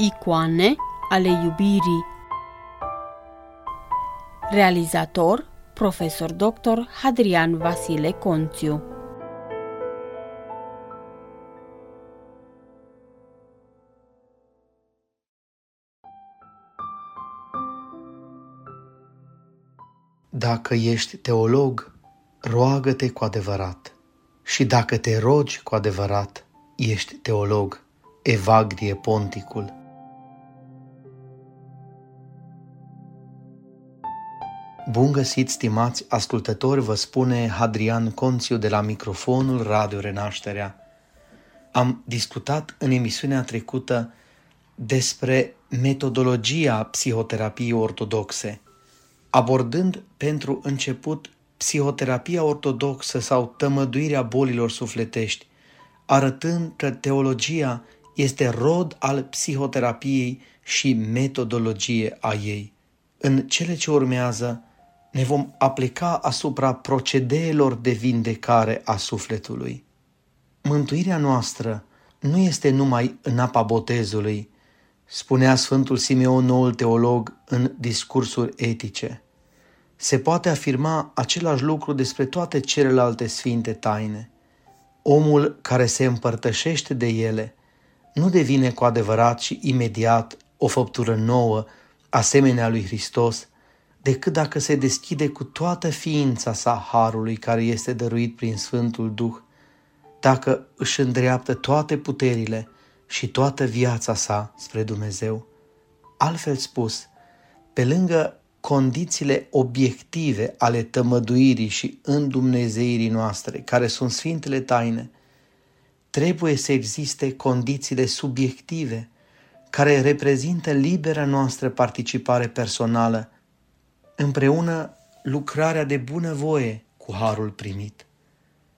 Icoane ale iubirii. Realizator, profesor dr. Adrian Vasile Conțiu. Dacă ești teolog, roagă-te cu adevărat. Și dacă te rogi cu adevărat, ești teolog. Evagrie Ponticul. Bun găsit, stimați ascultători, vă spune Adrian Conțiu de la microfonul Radio Renașterea. Am discutat în emisiunea trecută despre metodologia psihoterapiei ortodoxe, abordând pentru început psihoterapia ortodoxă sau tămăduirea bolilor sufletești, arătând că teologia este rod al psihoterapiei și metodologie a ei. În cele ce urmează ne vom aplica asupra procedeelor de vindecare a sufletului. Mântuirea noastră nu este numai în apa botezului, spunea Sfântul Simeon, noul teolog, în discursuri etice. Se poate afirma același lucru despre toate celelalte sfinte taine. Omul care se împărtășește de ele nu devine cu adevărat și imediat o făptură nouă, asemenea lui Hristos, decât dacă se deschide cu toată ființa sa harului care este dăruit prin Sfântul Duh, dacă își îndreaptă toate puterile și toată viața sa spre Dumnezeu. Altfel spus, pe lângă condițiile obiective ale tămăduirii și îndumnezeirii noastre, care sunt Sfintele Taine, trebuie să existe condițiile subiective, care reprezintă libera noastră participare personală, împreună lucrarea de bunăvoie cu harul primit.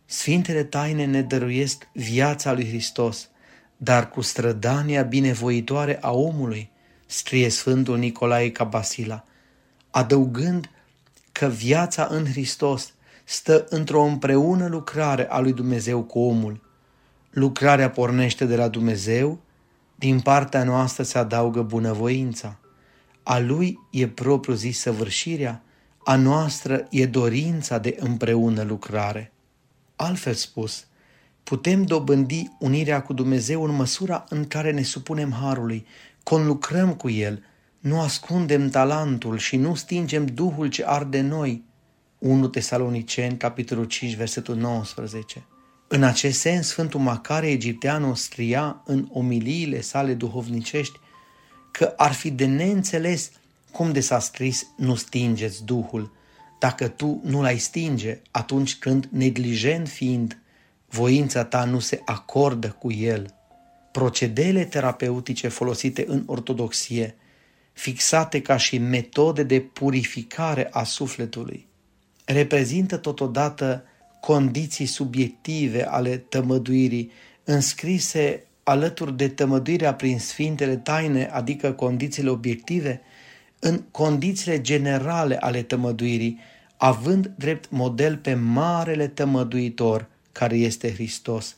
Sfintele Taine ne dăruiesc viața lui Hristos, dar cu strădania binevoitoare a omului, scrie Sfântul Nicolae Cabasila, adăugând că viața în Hristos stă într-o împreună lucrare a lui Dumnezeu cu omul. Lucrarea pornește de la Dumnezeu, din partea noastră se adaugă bunăvoința. A lui e propriu zis săvârșirea, a noastră e dorința de împreună lucrare. Altfel spus, putem dobândi unirea cu Dumnezeu în măsura în care ne supunem harului, conlucrăm cu el, nu ascundem talentul și nu stingem Duhul ce arde în noi. 1 Tesaloniceni, capitolul 5, versetul 19. În acest sens, Sfântul Macarie Egipteanul scria în omiliile sale duhovnicești că ar fi de neînțeles cum de s-a scris nu stingeți Duhul, dacă tu nu l-ai stinge atunci când, neglijent fiind, voința ta nu se acordă cu el. Procedele terapeutice folosite în ortodoxie, fixate ca și metode de purificare a sufletului, reprezintă totodată condiții subiective ale tămăduirii, înscrise alături de tămăduirea prin Sfintele Taine, adică condițiile obiective, în condițiile generale ale tămăduirii, având drept model pe marele tămăduitor care este Hristos.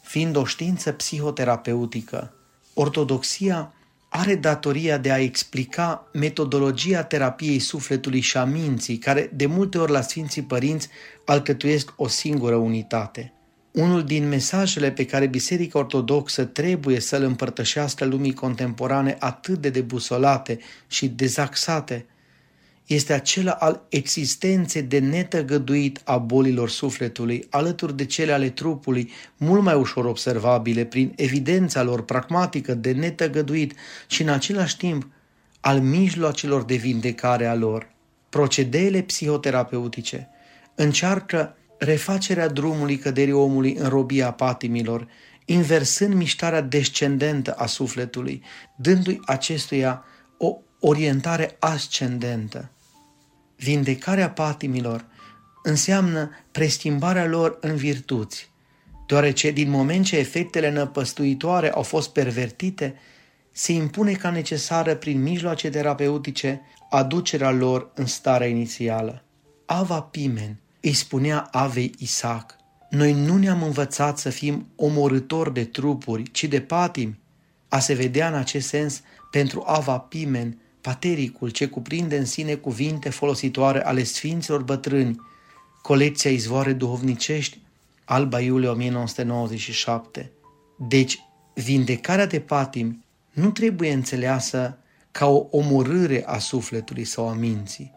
Fiind o știință psihoterapeutică, ortodoxia are datoria de a explica metodologia terapiei sufletului și a minții, care de multe ori la Sfinții Părinți alcătuiesc o singură unitate. Unul din mesajele pe care Biserica Ortodoxă trebuie să-l împărtășească lumii contemporane atât de debusolate și dezaxate este acela al existenței de netăgăduit a bolilor sufletului, alături de cele ale trupului, mult mai ușor observabile prin evidența lor pragmatică de netăgăduit și în același timp al mijloacelor de vindecare a lor. Procedeele psihoterapeutice încearcă refacerea drumului căderii omului în robia patimilor, inversând mișcarea descendentă a sufletului, dându-i acestuia o orientare ascendentă. Vindecarea patimilor înseamnă preschimbarea lor în virtuți, deoarece din moment ce efectele năpăstuitoare au fost pervertite, se impune ca necesară prin mijloace terapeutice aducerea lor în starea inițială. Ava Pimen îi spunea Avei Isaac: noi nu ne-am învățat să fim omorâtori de trupuri, ci de patimi. A se vedea în acest sens pentru Ava Pimen, patericul ce cuprinde în sine cuvinte folositoare ale sfinților bătrâni, colecția Izvoare duhovnicești, Alba Iulie 1997. Deci, vindecarea de patimi nu trebuie înțeleasă ca o omorâre a sufletului sau a minții,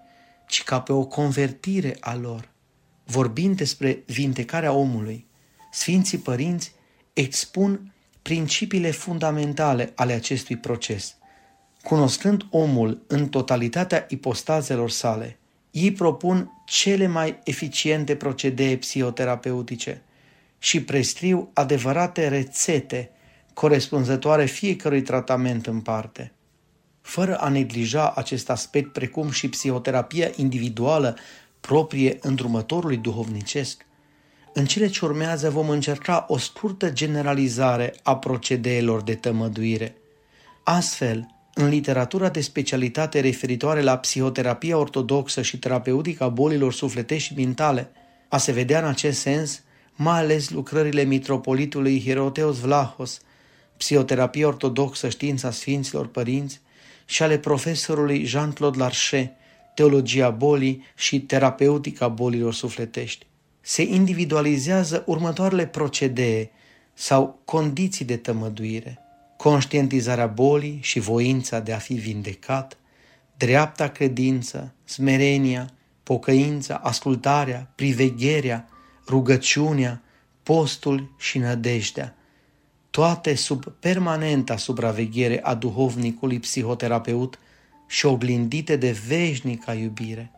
ci ca pe o convertire a lor. Vorbind despre vindecarea omului, Sfinții Părinți expun principiile fundamentale ale acestui proces. Cunoscând omul în totalitatea ipostazelor sale, ei propun cele mai eficiente procedee psihoterapeutice și prescriu adevărate rețete corespunzătoare fiecărui tratament în parte. Fără a neglija acest aspect, precum și psihoterapia individuală proprie îndrumătorului duhovnicesc, în cele ce urmează vom încerca o scurtă generalizare a procedeelor de tămăduire. Astfel, în literatura de specialitate referitoare la psihoterapia ortodoxă și terapeutică a bolilor sufletești și mentale, a se vedea în acest sens mai ales lucrările mitropolitului Hierotheos Vlahos, Psihoterapia ortodoxă, știința Sfinților Părinți, și ale profesorului Jean-Claude Larchet, Teologia bolii și terapeutica bolilor sufletești. Se individualizează următoarele procedee sau condiții de tămăduire: conștientizarea bolii și voința de a fi vindecat, dreapta credință, smerenia, pocăința, ascultarea, privegherea, rugăciunea, postul și nădejdea, toate sub permanenta supraveghere a duhovnicului psihoterapeut și oglindite de veșnica iubire.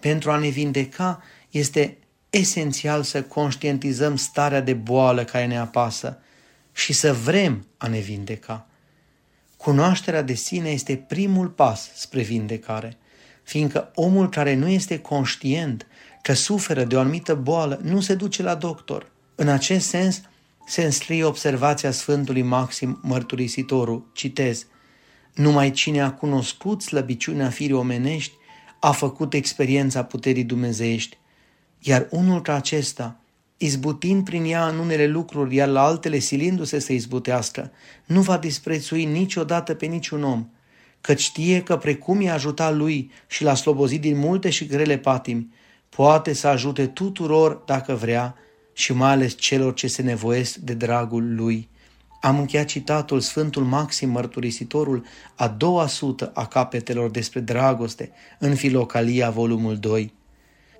Pentru a ne vindeca este esențial să conștientizăm starea de boală care ne apasă și să vrem a ne vindeca. Cunoașterea de sine este primul pas spre vindecare, fiindcă omul care nu este conștient că suferă de o anumită boală nu se duce la doctor. În acest sens se înscrie observația Sfântului Maxim Mărturisitorul, citez: numai cine a cunoscut slăbiciunea firii omenești a făcut experiența puterii dumnezeiești, iar unul ca acesta, izbutind prin ea în unele lucruri, iar la altele silindu-se să izbutească, nu va disprețui niciodată pe niciun om, căci știe că precum i-a ajutat lui și l-a slobozit din multe și grele patimi, poate să ajute tuturor dacă vrea și mai ales celor ce se nevoiesc de dragul lui. Am încheiat citatul Sfântul Maxim Mărturisitorul, a 200 a capetelor despre dragoste, în Filocalia, volumul 2.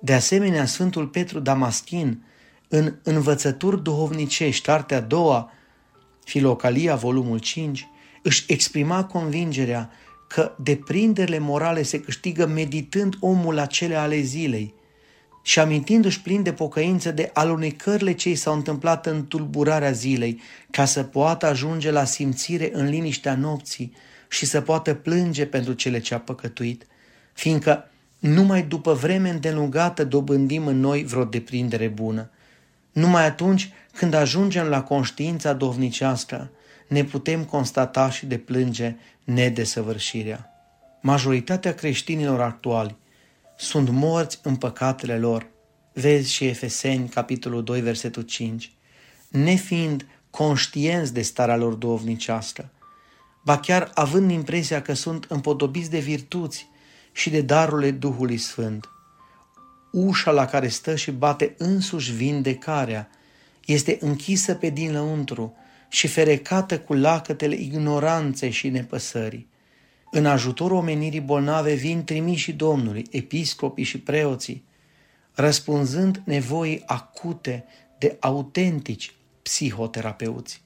De asemenea, Sfântul Petru Damaschin, în Învățături duhovnicești, cartea a doua, Filocalia, volumul 5, își exprima convingerea că deprinderile morale se câștigă meditând omul la cele ale zilei și amintindu-și plin de pocăință de alunecările ce i s-au întâmplat în tulburarea zilei, ca să poată ajunge la simțire în liniștea nopții și să poată plânge pentru cele ce a păcătuit, fiindcă numai după vreme îndelungată dobândim în noi vreo deprindere bună. Numai atunci când ajungem la conștiința dovnicească ne putem constata și deplânge nedesăvârșirea. Majoritatea creștinilor actuali sunt morți în păcatele lor, vezi și Efeseni, capitolul 2, versetul 5, nefiind conștienți de starea lor duhovnicească, ba chiar având impresia că sunt împodobiți de virtuți și de darurile Duhului Sfânt. Ușa la care stă și bate însuși vindecarea este închisă pe dinăuntru și ferecată cu lacătele ignoranței și nepăsării. În ajutorul omenirii bolnave vin trimișii Domnului, episcopii și preoții, răspunzând nevoii acute de autentici psihoterapeuți.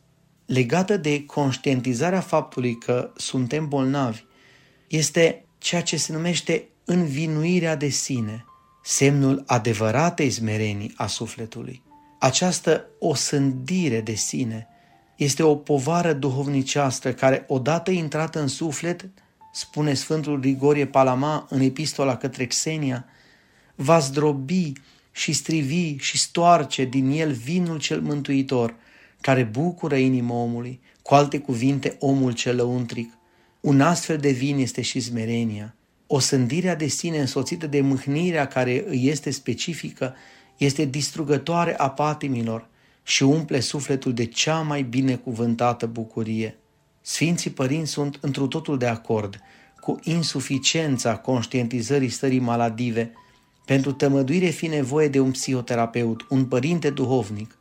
Legată de conștientizarea faptului că suntem bolnavi, este ceea ce se numește învinuirea de sine, semnul adevăratei smerenii a sufletului. Această osândire de sine este o povară duhovnicească care, odată intrată în suflet, spune Sfântul Rigorie Palama în epistola către Xenia, va zdrobi și strivi și stoarce din el vinul cel mântuitor, care bucură inima omului, cu alte cuvinte, omul cel lăuntric. Un astfel de vin este și smerenia. Osândirea de sine însoțită de mâhnirea care îi este specifică este distrugătoare a patimilor și umple sufletul de cea mai binecuvântată bucurie. Sfinții Părinți sunt întru totul de acord cu insuficiența conștientizării stării maladive. Pentru tămăduire fi nevoie de un psihoterapeut, un părinte duhovnic,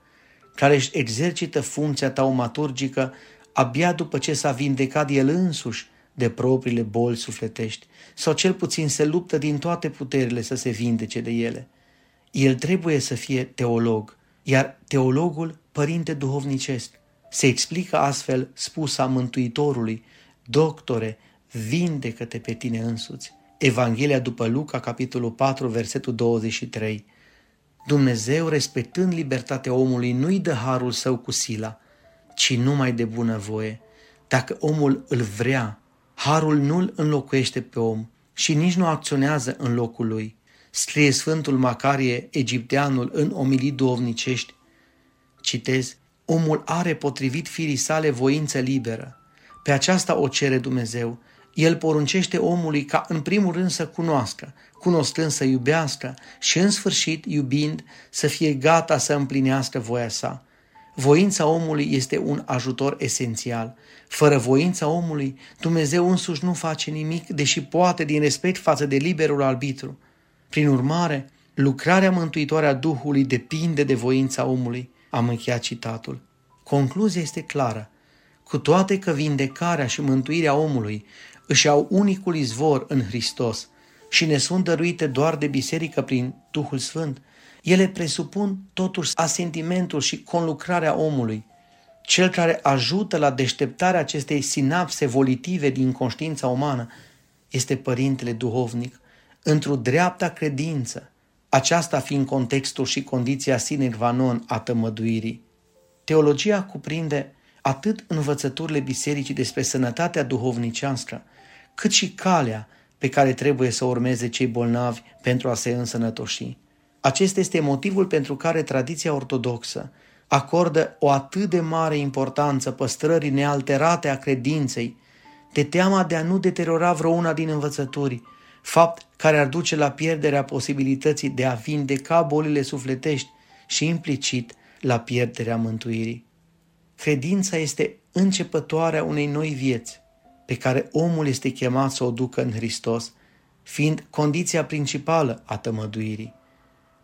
care își exercită funcția taumaturgică abia după ce s-a vindecat el însuși de propriile boli sufletești, sau cel puțin se luptă din toate puterile să se vindece de ele. El trebuie să fie teolog, iar teologul părinte duhovnicesc. Se explică astfel spusa Mântuitorului: Doctore, vindecă-te pe tine însuți. Evanghelia după Luca, capitolul 4, versetul 23. Dumnezeu, respectând libertatea omului, nu-i dă harul său cu sila, ci numai de bunăvoie. Dacă omul îl vrea, harul nu-l înlocuiește pe om și nici nu acționează în locul lui. Scrie Sfântul Macarie Egipteanul în omilii duhovnicești. Citez: omul are potrivit firii sale voință liberă. Pe aceasta o cere Dumnezeu. El poruncește omului ca în primul rând să cunoască, cunoscând să iubească și în sfârșit, iubind, să fie gata să împlinească voia sa. Voința omului este un ajutor esențial. Fără voința omului, Dumnezeu însuși nu face nimic, deși poate, din respect față de liberul arbitru. Prin urmare, lucrarea mântuitoare a Duhului depinde de voința omului. Am încheiat citatul. Concluzia este clară. Cu toate că vindecarea și mântuirea omului își au unicul izvor în Hristos și ne sunt dăruite doar de biserică prin Duhul Sfânt, ele presupun totuși asentimentul și conlucrarea omului. Cel care ajută la deșteptarea acestei sinapse volitive din conștiința umană este Părintele Duhovnic, într-o dreapta credință, aceasta fiind contextul și condiția sine qua non a tămăduirii. Teologia cuprinde atât învățăturile bisericii despre sănătatea duhovnicească, cât și calea pe care trebuie să urmeze cei bolnavi pentru a se însănătoși. Acesta este motivul pentru care tradiția ortodoxă acordă o atât de mare importanță păstrării nealterate a credinței, de teama de a nu deteriora vreuna din învățături, fapt care ar duce la pierderea posibilității de a vindeca bolile sufletești și implicit la pierderea mântuirii. Credința este începătoarea unei noi vieți, pe care omul este chemat să o ducă în Hristos, fiind condiția principală a tămăduirii.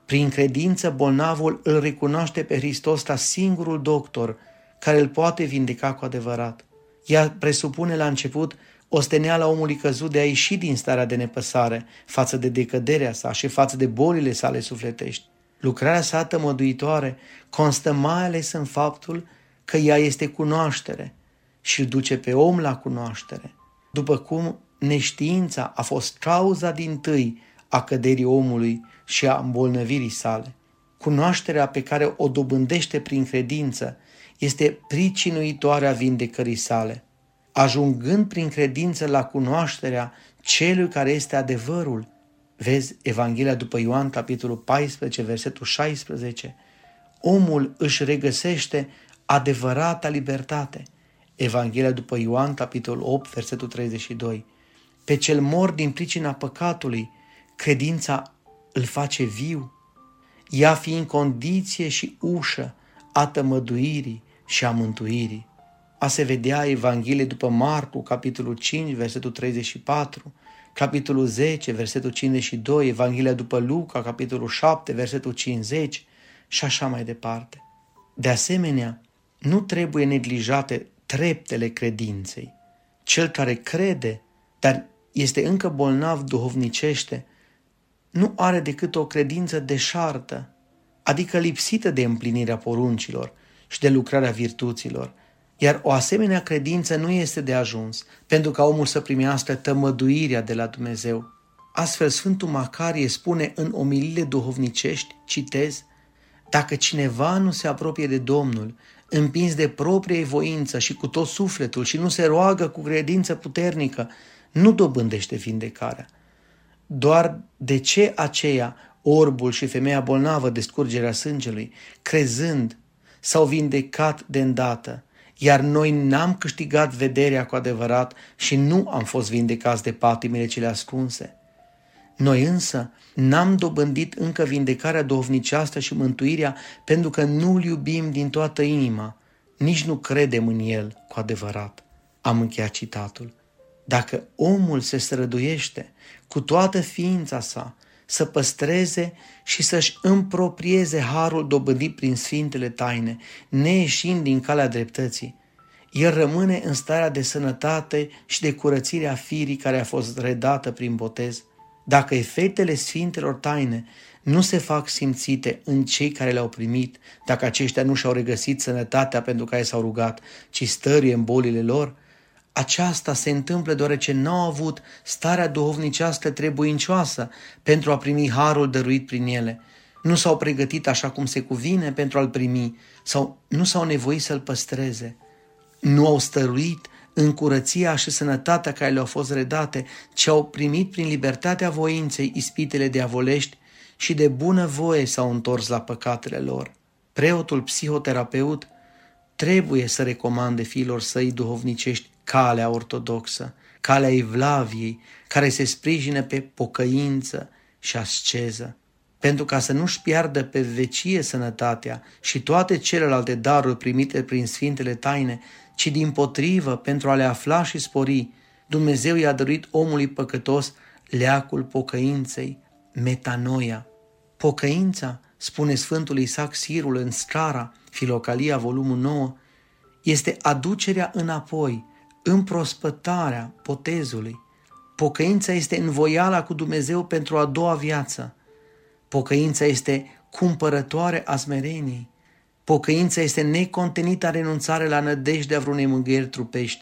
Prin credință, bolnavul îl recunoaște pe Hristos ca singurul doctor care îl poate vindeca cu adevărat. Ea presupune la început osteneala omului căzut de a ieși din starea de nepăsare față de decăderea sa și față de bolile sale sufletești. Lucrarea sa tămăduitoare constă mai ales în faptul că ea este cunoaștere și îl duce pe om la cunoaștere, după cum neștiința a fost cauza dintâi a căderii omului și a îmbolnăvirii sale. Cunoașterea pe care o dobândește prin credință este pricinuitoarea vindecării sale, ajungând prin credință la cunoașterea celui care este adevărul. Vezi Evanghelia după Ioan, capitolul 14, versetul 16. Omul își regăsește adevărata libertate. Evanghelia după Ioan, capitolul 8, versetul 32. Pe cel mort din pricina păcatului, credința îl face viu, ea fiind condiție și ușă a tămăduirii și a mântuirii. A se vedea Evanghelie după Marcu, capitolul 5, versetul 34, capitolul 10, versetul 52, Evanghelia după Luca, capitolul 7, versetul 50 și așa mai departe. De asemenea, nu trebuie neglijate treptele credinței. Cel care crede, dar este încă bolnav duhovnicește, nu are decât o credință deșartă, adică lipsită de împlinirea poruncilor și de lucrarea virtuților, iar o asemenea credință nu este de ajuns pentru ca omul să primească tămăduirea de la Dumnezeu. Astfel, Sfântul Macarie spune în omiliile duhovnicești, citez: dacă cineva nu se apropie de Domnul, împins de propria voință și cu tot sufletul și nu se roagă cu credință puternică, nu dobândește vindecarea. Doar de ce aceea orbul și femeia bolnavă de scurgerea sângelui, crezând, s-au vindecat de îndată, iar noi n-am câștigat vederea cu adevărat și nu am fost vindecați de patimile cele ascunse. Noi însă n-am dobândit încă vindecarea duhovnicească și mântuirea pentru că nu-L iubim din toată inima, nici nu credem în El cu adevărat. Am încheiat citatul. Dacă omul se străduiește cu toată ființa sa să păstreze și să-și împroprieze harul dobândit prin Sfintele Taine, neieșind din calea dreptății, el rămâne în starea de sănătate și de curățire a firii care a fost redată prin botez. Dacă efectele Sfintelor Taine nu se fac simțite în cei care le-au primit, dacă aceștia nu și-au regăsit sănătatea pentru care s-au rugat, ci stăruie în bolile lor, aceasta se întâmplă deoarece n-au avut starea duhovnicească trebuincioasă pentru a primi harul dăruit prin ele. Nu s-au pregătit așa cum se cuvine pentru a-l primi sau nu s-au nevoit să-l păstreze. Nu au stăruit în curăția și sănătatea care le-au fost redate, ci au primit prin libertatea voinței ispitele diavolești și de bună voie s-au întors la păcatele lor. Preotul psihoterapeut trebuie să recomande fiilor săi duhovnicești calea ortodoxă, calea evlaviei, care se sprijine pe pocăință și asceză, pentru ca să nu-și piardă pe vecie sănătatea și toate celelalte daruri primite prin Sfintele Taine, ci dimpotrivă pentru a le afla și spori, Dumnezeu i-a dăruit omului păcătos leacul pocăinței, metanoia. Pocăința, spune Sfântul Isaac Sirul în Scara, Filocalia, volumul 9, este aducerea înapoi, împrospătarea botezului. Pocăința este învoiala cu Dumnezeu pentru a doua viață. Pocăința este cumpărătoare a smereniei. Pocăința este necontenita renunțare la nădejdea vreunei mângâieri trupești.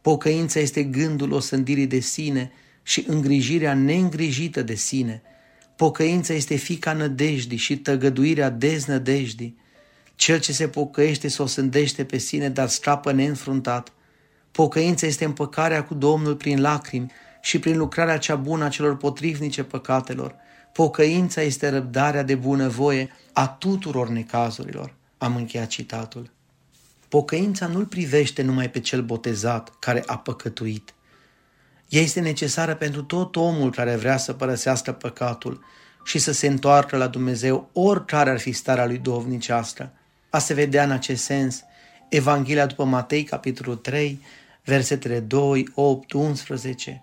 Pocăința este gândul osândirii de sine și îngrijirea neîngrijită de sine. Pocăința este fica nădejdii și tăgăduirea deznădejdii. Cel ce se pocăiește se osândește pe sine, dar scapă neînfruntat. Pocăința este împăcarea cu Domnul prin lacrimi și prin lucrarea cea bună a celor potrivnice păcatelor. Pocăința este răbdarea de bunăvoie a tuturor necazurilor. Am încheiat citatul. Pocăința nu-l privește numai pe cel botezat care a păcătuit. Ea este necesară pentru tot omul care vrea să părăsească păcatul și să se întoarcă la Dumnezeu, oricare ar fi starea lui duhovnicească. A se vedea în acest sens Evanghelia după Matei, capitolul 3, versetele 2, 8, 11,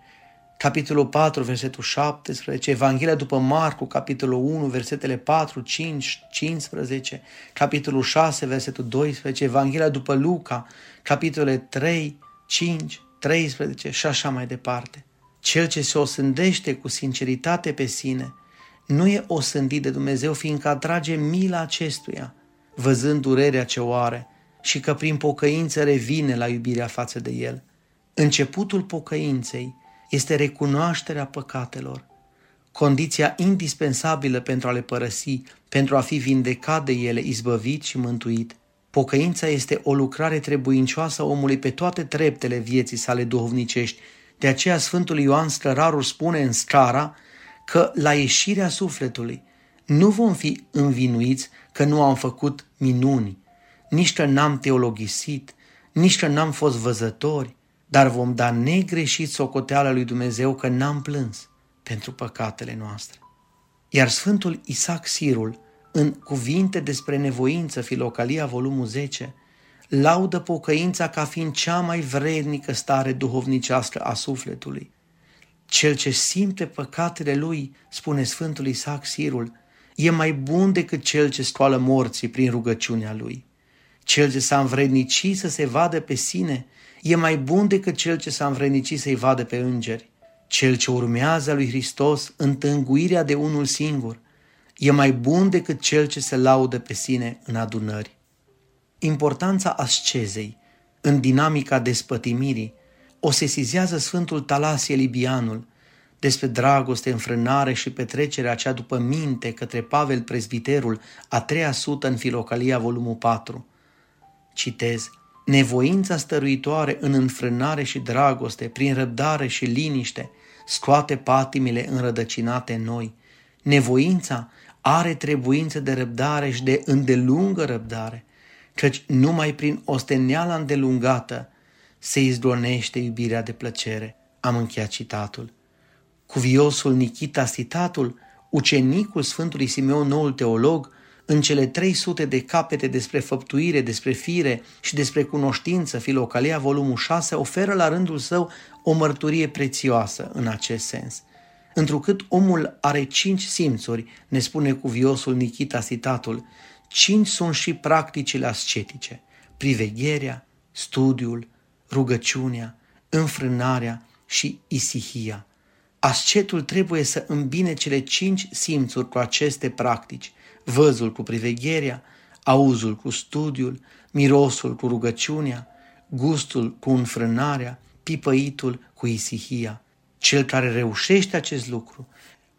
capitolul 4, versetul 17, Evanghelia după Marcu, capitolul 1, versetele 4, 5, 15, capitolul 6, versetul 12, Evanghelia după Luca, capitolele 3, 5, 13 și așa mai departe. Cel ce se osândește cu sinceritate pe sine nu e osândit de Dumnezeu, fiindcă atrage mila acestuia, văzând durerea ce o are și că prin pocăință revine la iubirea față de el. Începutul pocăinței este recunoașterea păcatelor, condiția indispensabilă pentru a le părăsi, pentru a fi vindecat de ele, izbăvit și mântuit. Pocăința este o lucrare trebuincioasă a omului pe toate treptele vieții sale duhovnicești. De aceea Sfântul Ioan Scărarul spune în Scara că la ieșirea sufletului nu vom fi învinuiți că nu am făcut minuni, nici că n-am teologisit, nici că n-am fost văzători, dar vom da negreșit socoteala lui Dumnezeu că n-am plâns pentru păcatele noastre. Iar Sfântul Isaac Sirul, în Cuvinte despre nevoință, Filocalia, volumul 10, laudă pocăința ca fiind cea mai vrednică stare duhovnicească a sufletului. Cel ce simte păcatele lui, spune Sfântul Isaac Sirul, e mai bun decât cel ce scoală morții prin rugăciunea lui. Cel ce s-a învrednicit să se vadă pe sine e mai bun decât cel ce s-a învrednicit să-i vadă pe îngeri. Cel ce urmează lui Hristos întânguirea de unul singur e mai bun decât cel ce se laudă pe sine în adunări. Importanța ascezei în dinamica despătimirii o sesizează Sfântul Talasie Libianul despre dragoste, înfrânare și petrecerea cea după minte către Pavel Prezbiterul, a 300 în Filocalia, volumul 4. Citez: nevoința stăruitoare în înfrânare și dragoste, prin răbdare și liniște, scoate patimile înrădăcinate în noi. Nevoința are trebuință de răbdare și de îndelungă răbdare, căci numai prin osteneala îndelungată se izgonește iubirea de plăcere. Am încheiat citatul. Cuviosul Nicita, citatul, ucenicul Sfântului Simeon, noul teolog, În cele 300 de capete despre făptuire, despre fire și despre cunoștință, Filocalia, volumul 6, oferă la rândul său o mărturie prețioasă în acest sens. Întrucât omul are 5 simțuri, ne spune cuviosul Nicita citatul, 5 sunt și practicile ascetice, privegherea, studiul, rugăciunea, înfrânarea și isihia. Ascetul trebuie să îmbine cele 5 simțuri cu aceste practici, văzul cu privegherea, auzul cu studiul, mirosul cu rugăciunea, gustul cu înfrânarea, pipăitul cu isihia. Cel care reușește acest lucru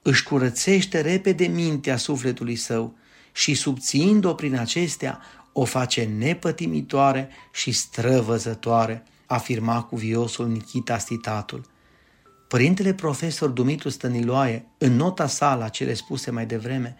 își curățește repede mintea sufletului său și, subțiind-o prin acestea, o face nepătimitoare și străvăzătoare, afirma cuviosul Nicita citatul. Părintele profesor Dumitru Stăniloae, în nota sa la cele spuse mai devreme,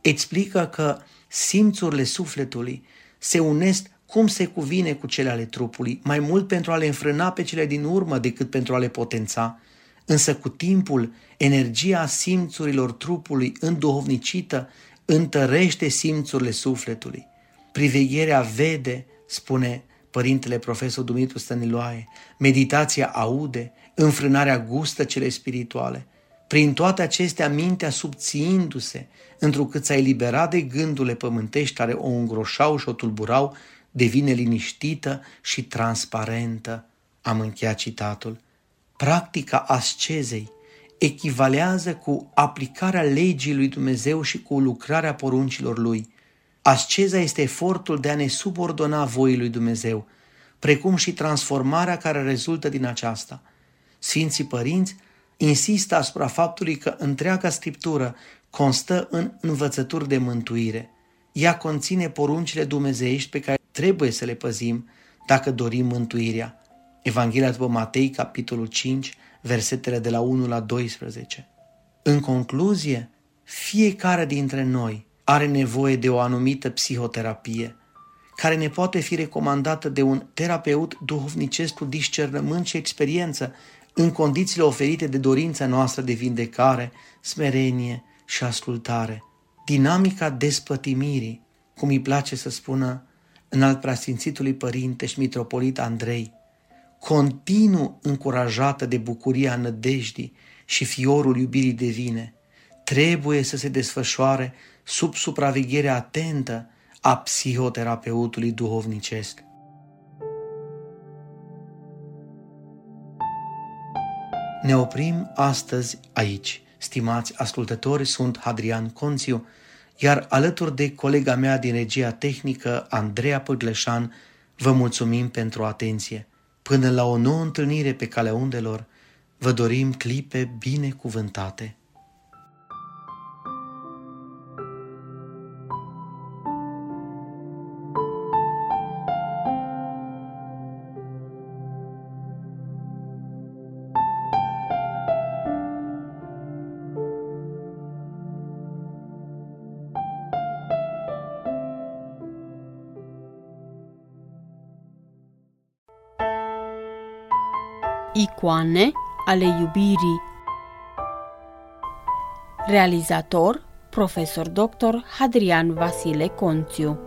explică că simțurile sufletului se unesc cum se cuvine cu cele ale trupului, mai mult pentru a le înfrâna pe cele din urmă decât pentru a le potența. Însă cu timpul, energia simțurilor trupului înduhovnicită întărește simțurile sufletului. Privegherea vede, spune părintele profesor Dumitru Stăniloae, meditația aude, înfrânarea gustă cele spirituale. Prin toate acestea, mintea subțiindu-se, întrucât s-a eliberat de gândurile pământești care o îngroșau și o tulburau, devine liniștită și transparentă. Am încheiat citatul. Practica ascezei echivalează cu aplicarea legii lui Dumnezeu și cu lucrarea poruncilor lui. Asceza este efortul de a ne subordona voii lui Dumnezeu, precum și transformarea care rezultă din aceasta. Sfinții Părinți insistă asupra faptului că întreaga Scriptură constă în învățături de mântuire. Ea conține poruncile dumnezeiești pe care trebuie să le păzim dacă dorim mântuirea. Evanghelia după Matei, capitolul 5, versetele de la 1 la 12. În concluzie, fiecare dintre noi are nevoie de o anumită psihoterapie, care ne poate fi recomandată de un terapeut duhovnicesc cu discernământ și experiență, în condițiile oferite de dorința noastră de vindecare, smerenie și ascultare. Dinamica despătimirii, cum îi place să spună înalt preasfințitului părinte și mitropolit Andrei, continuu încurajată de bucuria nădejdii și fiorul iubirii divine, trebuie să se desfășoare sub supravegherea atentă a psihoterapeutului duhovnicesc. Ne oprim astăzi aici. Stimați ascultători, sunt Adrian Conțiu, iar alături de colega mea din regia tehnică, Andreea Păgleșan, vă mulțumim pentru atenție. Până la o nouă întâlnire pe calea undelor, vă dorim clipe binecuvântate. Icoane ale iubirii. Realizator, profesor dr. Adrian Vasile Conțiu.